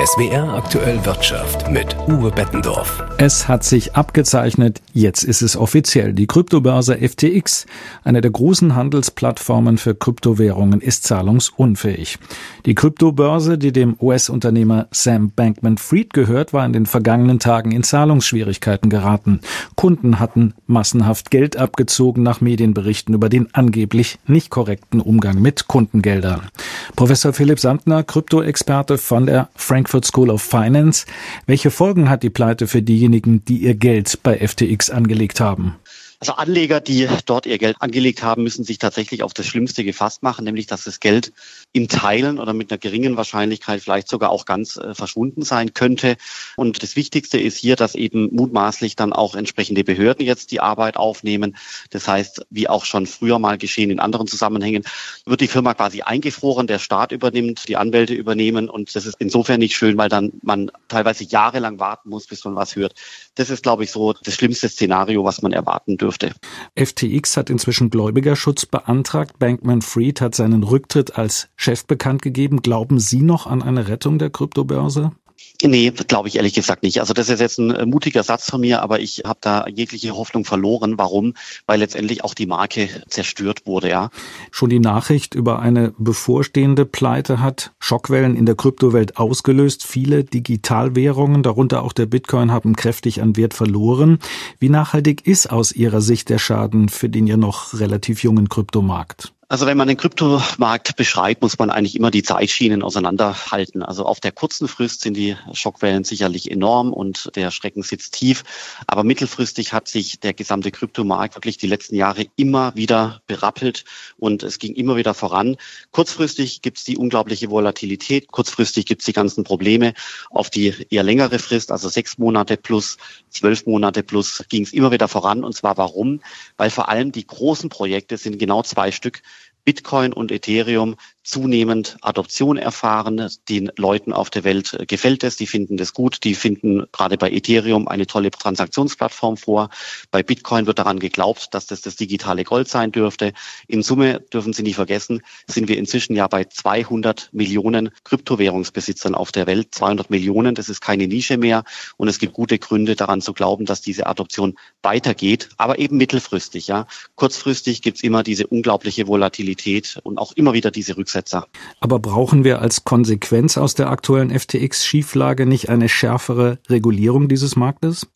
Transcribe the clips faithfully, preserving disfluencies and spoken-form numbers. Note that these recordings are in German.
S W R Aktuell Wirtschaft mit Uwe Bettendorf. Es hat sich abgezeichnet, jetzt ist es offiziell. Die Kryptobörse F T X, eine der großen Handelsplattformen für Kryptowährungen, ist zahlungsunfähig. Die Kryptobörse, die dem U S-Unternehmer Sam Bankman-Fried gehört, war in den vergangenen Tagen in Zahlungsschwierigkeiten geraten. Kunden hatten massenhaft Geld abgezogen nach Medienberichten über den angeblich nicht korrekten Umgang mit Kundengeldern. Professor Philipp Sandner, Kryptoexperte von der Frankfurt School of Finance. Welche Folgen hat die Pleite für diejenigen, die ihr Geld bei F T X angelegt haben? Also Anleger, die dort ihr Geld angelegt haben, müssen sich tatsächlich auf das Schlimmste gefasst machen, nämlich dass das Geld in Teilen oder mit einer geringen Wahrscheinlichkeit vielleicht sogar auch ganz äh, verschwunden sein könnte. Und das Wichtigste ist hier, dass eben mutmaßlich dann auch entsprechende Behörden jetzt die Arbeit aufnehmen. Das heißt, wie auch schon früher mal geschehen in anderen Zusammenhängen, wird die Firma quasi eingefroren, der Staat übernimmt, die Anwälte übernehmen. Und das ist insofern nicht schön, weil dann man teilweise jahrelang warten muss, bis man was hört. Das ist, glaube ich, so das schlimmste Szenario, was man erwarten dürfte. F T X hat inzwischen Gläubigerschutz beantragt. Bankman-Fried hat seinen Rücktritt als Chef bekannt gegeben. Glauben Sie noch an eine Rettung der Kryptobörse? Nee, glaube ich ehrlich gesagt nicht. Also das ist jetzt ein mutiger Satz von mir, aber ich habe da jegliche Hoffnung verloren. Warum? Weil letztendlich auch die Marke zerstört wurde, ja. Schon die Nachricht über eine bevorstehende Pleite hat Schockwellen in der Kryptowelt ausgelöst. Viele Digitalwährungen, darunter auch der Bitcoin, haben kräftig an Wert verloren. Wie nachhaltig ist aus Ihrer Sicht der Schaden für den ja noch relativ jungen Kryptomarkt? Also wenn man den Kryptomarkt beschreibt, muss man eigentlich immer die Zeitschienen auseinanderhalten. Also auf der kurzen Frist sind die Schockwellen sicherlich enorm und der Schrecken sitzt tief. Aber mittelfristig hat sich der gesamte Kryptomarkt wirklich die letzten Jahre immer wieder berappelt und es ging immer wieder voran. Kurzfristig gibt es die unglaubliche Volatilität, kurzfristig gibt es die ganzen Probleme. Auf die eher längere Frist, also sechs Monate plus, zwölf Monate plus, ging es immer wieder voran. Und zwar warum? Weil vor allem die großen Projekte sind genau zwei Stück, Bitcoin und Ethereum, zunehmend Adoption erfahren. Den Leuten auf der Welt gefällt es, die finden das gut, die finden gerade bei Ethereum eine tolle Transaktionsplattform vor. Bei Bitcoin wird daran geglaubt, dass das das digitale Gold sein dürfte. In Summe, dürfen Sie nicht vergessen, sind wir inzwischen ja bei zweihundert Millionen Kryptowährungsbesitzern auf der Welt. zweihundert Millionen, das ist keine Nische mehr und es gibt gute Gründe daran zu glauben, dass diese Adoption weitergeht, aber eben mittelfristig. Ja. Kurzfristig gibt es immer diese unglaubliche Volatilität und auch immer wieder diese Rücksetzung. Aber brauchen wir als Konsequenz aus der aktuellen F T X-Schieflage nicht eine schärfere Regulierung dieses Marktes?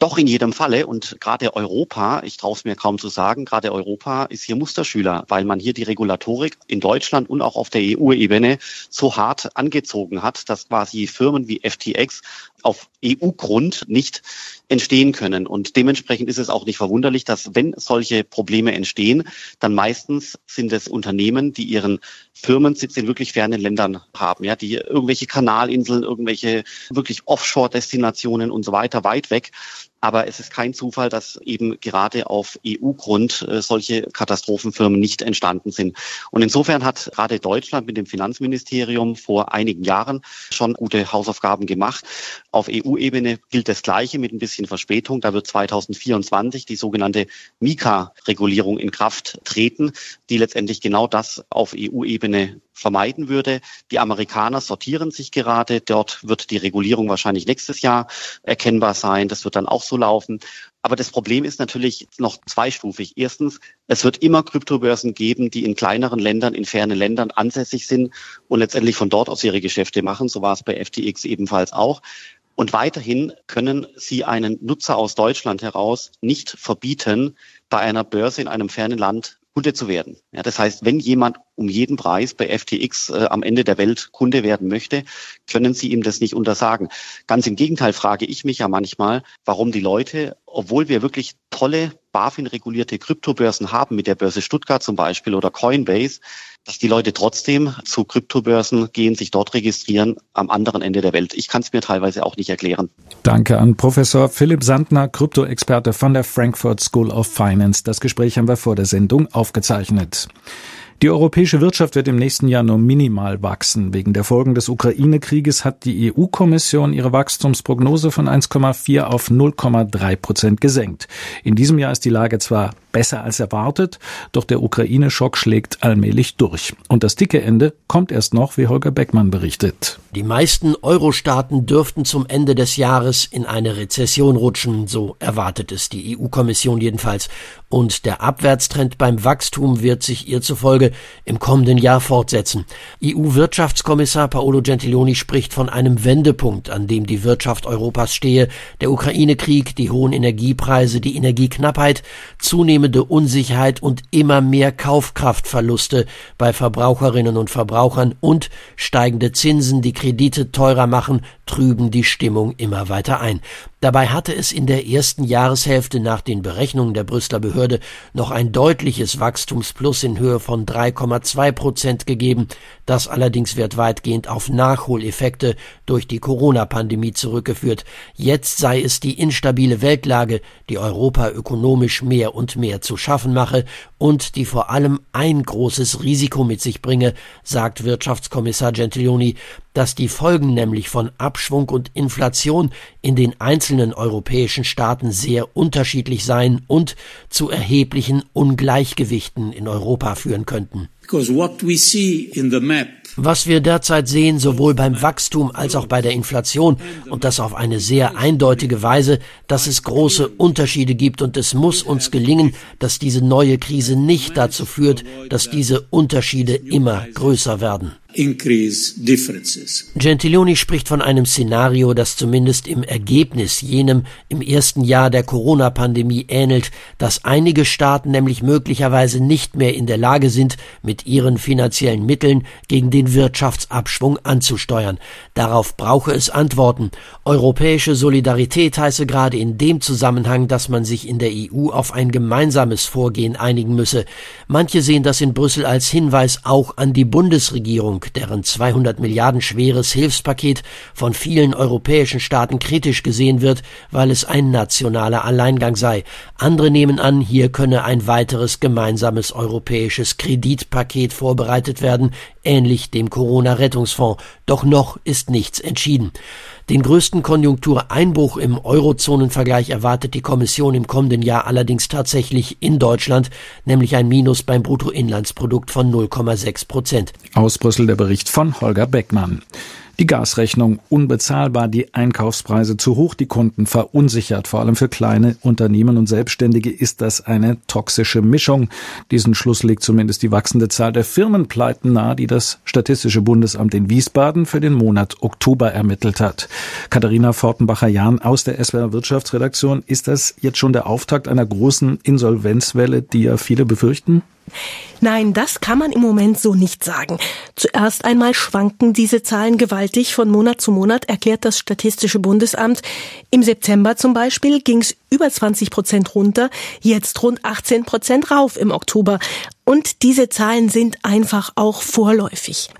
Doch, in jedem Falle. Und gerade Europa, ich traue es mir kaum zu sagen, gerade Europa ist hier Musterschüler, weil man hier die Regulatorik in Deutschland und auch auf der E U-Ebene so hart angezogen hat, dass quasi Firmen wie F T X auf E U-Grund nicht entstehen können. Und dementsprechend ist es auch nicht verwunderlich, dass wenn solche Probleme entstehen, dann meistens sind es Unternehmen, die ihren Firmensitz in wirklich fernen Ländern haben, ja, die irgendwelche Kanalinseln, irgendwelche wirklich Offshore-Destinationen und so weiter weit weg. Aber es ist kein Zufall, dass eben gerade auf E U-Grund solche Katastrophenfirmen nicht entstanden sind. Und insofern hat gerade Deutschland mit dem Finanzministerium vor einigen Jahren schon gute Hausaufgaben gemacht. Auf E U-Ebene gilt das Gleiche mit ein bisschen Verspätung. Da wird zweitausendvierundzwanzig die sogenannte MiCA-Regulierung in Kraft treten, die letztendlich genau das auf E U-Ebene vermeiden würde. Die Amerikaner sortieren sich gerade. Dort wird die Regulierung wahrscheinlich nächstes Jahr erkennbar sein. Das wird dann auch so laufen. Aber das Problem ist natürlich noch zweistufig. Erstens, es wird immer Kryptobörsen geben, die in kleineren Ländern, in fernen Ländern ansässig sind und letztendlich von dort aus ihre Geschäfte machen. So war es bei F T X ebenfalls auch. Und weiterhin können Sie einen Nutzer aus Deutschland heraus nicht verbieten, bei einer Börse in einem fernen Land Kunde zu werden. Ja, das heißt, wenn jemand um jeden Preis bei F T X äh, am Ende der Welt Kunde werden möchte, können Sie ihm das nicht untersagen. Ganz im Gegenteil frage ich mich ja manchmal, warum die Leute, obwohl wir wirklich tolle BaFin-regulierte Kryptobörsen haben, mit der Börse Stuttgart zum Beispiel oder Coinbase, dass die Leute trotzdem zu Kryptobörsen gehen, sich dort registrieren, am anderen Ende der Welt. Ich kann es mir teilweise auch nicht erklären. Danke an Professor Philipp Sandner, Kryptoexperte von der Frankfurt School of Finance. Das Gespräch haben wir vor der Sendung aufgezeichnet. Die europäische Wirtschaft wird im nächsten Jahr nur minimal wachsen. Wegen der Folgen des Ukraine-Krieges hat die E U-Kommission ihre Wachstumsprognose von eins Komma vier auf null Komma drei Prozent gesenkt. In diesem Jahr ist die Lage zwar besser als erwartet, doch der Ukraine-Schock schlägt allmählich durch. Und das dicke Ende kommt erst noch, wie Holger Beckmann berichtet. Die meisten Euro-Staaten dürften zum Ende des Jahres in eine Rezession rutschen, so erwartet es die E U-Kommission jedenfalls. Und der Abwärtstrend beim Wachstum wird sich ihr zufolge im kommenden Jahr fortsetzen. E U-Wirtschaftskommissar Paolo Gentiloni spricht von einem Wendepunkt, an dem die Wirtschaft Europas stehe. Der Ukraine-Krieg, die hohen Energiepreise, die Energieknappheit, zunehmende Unsicherheit und immer mehr Kaufkraftverluste bei Verbraucherinnen und Verbrauchern und steigende Zinsen, die Kredite teurer machen, trüben die Stimmung immer weiter ein. Dabei hatte es in der ersten Jahreshälfte nach den Berechnungen der Brüsseler Behörde noch ein deutliches Wachstumsplus in Höhe von drei Komma zwei Prozent gegeben. Das allerdings wird weitgehend auf Nachholeffekte durch die Corona-Pandemie zurückgeführt. Jetzt sei es die instabile Weltlage, die Europa ökonomisch mehr und mehr zu schaffen mache und die vor allem ein großes Risiko mit sich bringe, sagt Wirtschaftskommissar Gentiloni, dass die Folgen nämlich von Abschwung und Inflation in den einzelnen europäischen Staaten sehr unterschiedlich seien und zu erheblichen Ungleichgewichten in Europa führen könnten. Was wir derzeit sehen, sowohl beim Wachstum als auch bei der Inflation, und das auf eine sehr eindeutige Weise, dass es große Unterschiede gibt, und es muss uns gelingen, dass diese neue Krise nicht dazu führt, dass diese Unterschiede immer größer werden. Gentiloni spricht von einem Szenario, das zumindest im Ergebnis jenem im ersten Jahr der Corona-Pandemie ähnelt, dass einige Staaten nämlich möglicherweise nicht mehr in der Lage sind, mit ihren finanziellen Mitteln gegen den Wirtschaftsabschwung anzusteuern. Darauf brauche es Antworten. Europäische Solidarität heiße gerade in dem Zusammenhang, dass man sich in der E U auf ein gemeinsames Vorgehen einigen müsse. Manche sehen das in Brüssel als Hinweis auch an die Bundesregierung, deren zweihundert Milliarden schweres Hilfspaket von vielen europäischen Staaten kritisch gesehen wird, weil es ein nationaler Alleingang sei. Andere nehmen an, hier könne ein weiteres gemeinsames europäisches Kreditpaket vorbereitet werden, ähnlich dem Corona-Rettungsfonds. Doch noch ist nichts entschieden. Den größten Konjunktureinbruch im Eurozonenvergleich erwartet die Kommission im kommenden Jahr allerdings tatsächlich in Deutschland, nämlich ein Minus beim Bruttoinlandsprodukt von null Komma sechs Prozent. Aus Brüssel der Bericht von Holger Beckmann. Die Gasrechnung unbezahlbar, die Einkaufspreise zu hoch, die Kunden verunsichert. Vor allem für kleine Unternehmen und Selbstständige ist das eine toxische Mischung. Diesen Schluss legt zumindest die wachsende Zahl der Firmenpleiten nahe, die das Statistische Bundesamt in Wiesbaden für den Monat Oktober ermittelt hat. Katharina Fortenbacher-Jahn aus der S W R Wirtschaftsredaktion. Ist das jetzt schon der Auftakt einer großen Insolvenzwelle, die ja viele befürchten? Nein, das kann man im Moment so nicht sagen. Zuerst einmal schwanken diese Zahlen gewaltig von Monat zu Monat, erklärt das Statistische Bundesamt. Im September zum Beispiel ging es über zwanzig Prozent runter, jetzt rund achtzehn Prozent rauf im Oktober. Und diese Zahlen sind einfach auch vorläufig.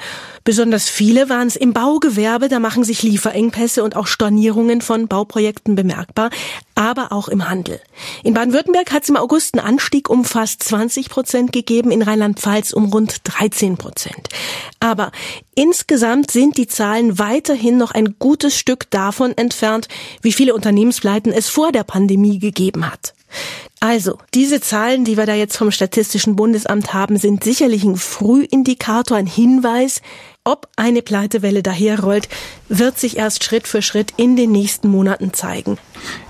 Besonders viele waren es im Baugewerbe, da machen sich Lieferengpässe und auch Stornierungen von Bauprojekten bemerkbar, aber auch im Handel. In Baden-Württemberg hat es im August einen Anstieg um fast zwanzig Prozent gegeben, in Rheinland-Pfalz um rund dreizehn Prozent. Aber insgesamt sind die Zahlen weiterhin noch ein gutes Stück davon entfernt, wie viele Unternehmenspleiten es vor der Pandemie gegeben hat. Also, diese Zahlen, die wir da jetzt vom Statistischen Bundesamt haben, sind sicherlich ein Frühindikator, ein Hinweis. Ob eine Pleitewelle daherrollt, wird sich erst Schritt für Schritt in den nächsten Monaten zeigen.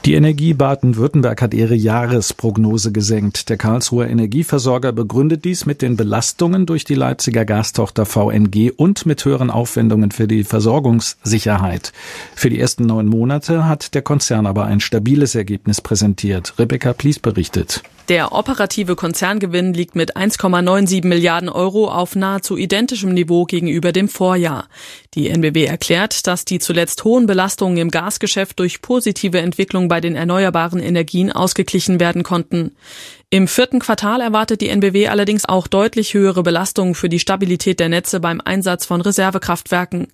Die Energie Baden-Württemberg hat ihre Jahresprognose gesenkt. Der Karlsruher Energieversorger begründet dies mit den Belastungen durch die Leipziger Gastochter V N G und mit höheren Aufwendungen für die Versorgungssicherheit. Für die ersten neun Monate hat der Konzern aber ein stabiles Ergebnis präsentiert. Rebecca Plies berichtet. Der operative Konzerngewinn liegt mit eins Komma neun sieben Milliarden Euro auf nahezu identischem Niveau gegenüber dem Vorjahr. Die N B W erklärt, dass die zuletzt hohen Belastungen im Gasgeschäft durch positive Entwicklung bei den erneuerbaren Energien ausgeglichen werden konnten. Im vierten Quartal erwartet die N B W allerdings auch deutlich höhere Belastungen für die Stabilität der Netze beim Einsatz von Reservekraftwerken.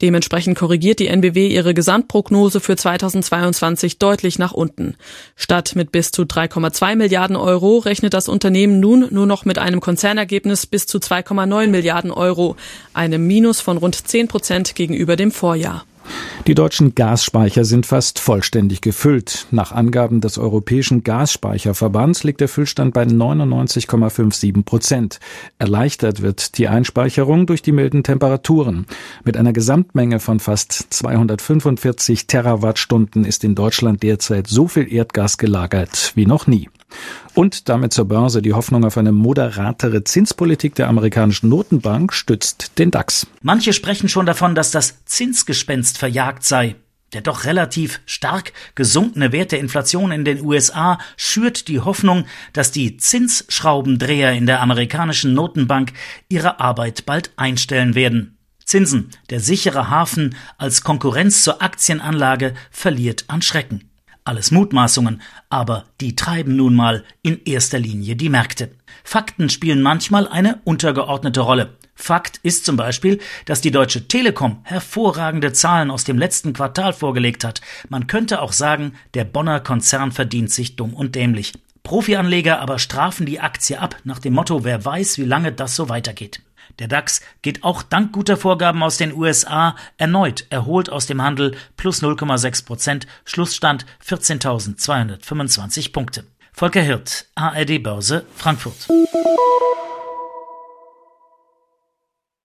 Dementsprechend korrigiert die N B W ihre Gesamtprognose für zweitausendzweiundzwanzig deutlich nach unten. Statt mit bis zu drei Komma zwei Milliarden Euro rechnet das Unternehmen nun nur noch mit einem Konzernergebnis bis zu zwei Komma neun Milliarden Euro, einem Minus von rund zehn Prozent gegenüber dem Vorjahr. Die deutschen Gasspeicher sind fast vollständig gefüllt. Nach Angaben des Europäischen Gasspeicherverbands liegt der Füllstand bei neunundneunzig Komma fünfundsiebzig Prozent. Erleichtert wird die Einspeicherung durch die milden Temperaturen. Mit einer Gesamtmenge von fast zweihundertfünfundvierzig Terawattstunden ist in Deutschland derzeit so viel Erdgas gelagert wie noch nie. Und damit zur Börse. Die Hoffnung auf eine moderatere Zinspolitik der amerikanischen Notenbank stützt den DAX. Manche sprechen schon davon, dass das Zinsgespenst verjagt sei. Der doch relativ stark gesunkene Wert der Inflation in den U S A schürt die Hoffnung, dass die Zinsschraubendreher in der amerikanischen Notenbank ihre Arbeit bald einstellen werden. Zinsen, der sichere Hafen als Konkurrenz zur Aktienanlage, verliert an Schrecken. Alles Mutmaßungen, aber die treiben nun mal in erster Linie die Märkte. Fakten spielen manchmal eine untergeordnete Rolle. Fakt ist zum Beispiel, dass die Deutsche Telekom hervorragende Zahlen aus dem letzten Quartal vorgelegt hat. Man könnte auch sagen, der Bonner Konzern verdient sich dumm und dämlich. Profianleger aber strafen die Aktie ab, nach dem Motto, wer weiß, wie lange das so weitergeht. Der DAX geht auch dank guter Vorgaben aus den U S A erneut erholt aus dem Handel, plus null Komma sechs Prozent, Schlussstand vierzehntausendzweihundertfünfundzwanzig Punkte. Volker Hirt, A R D Börse, Frankfurt.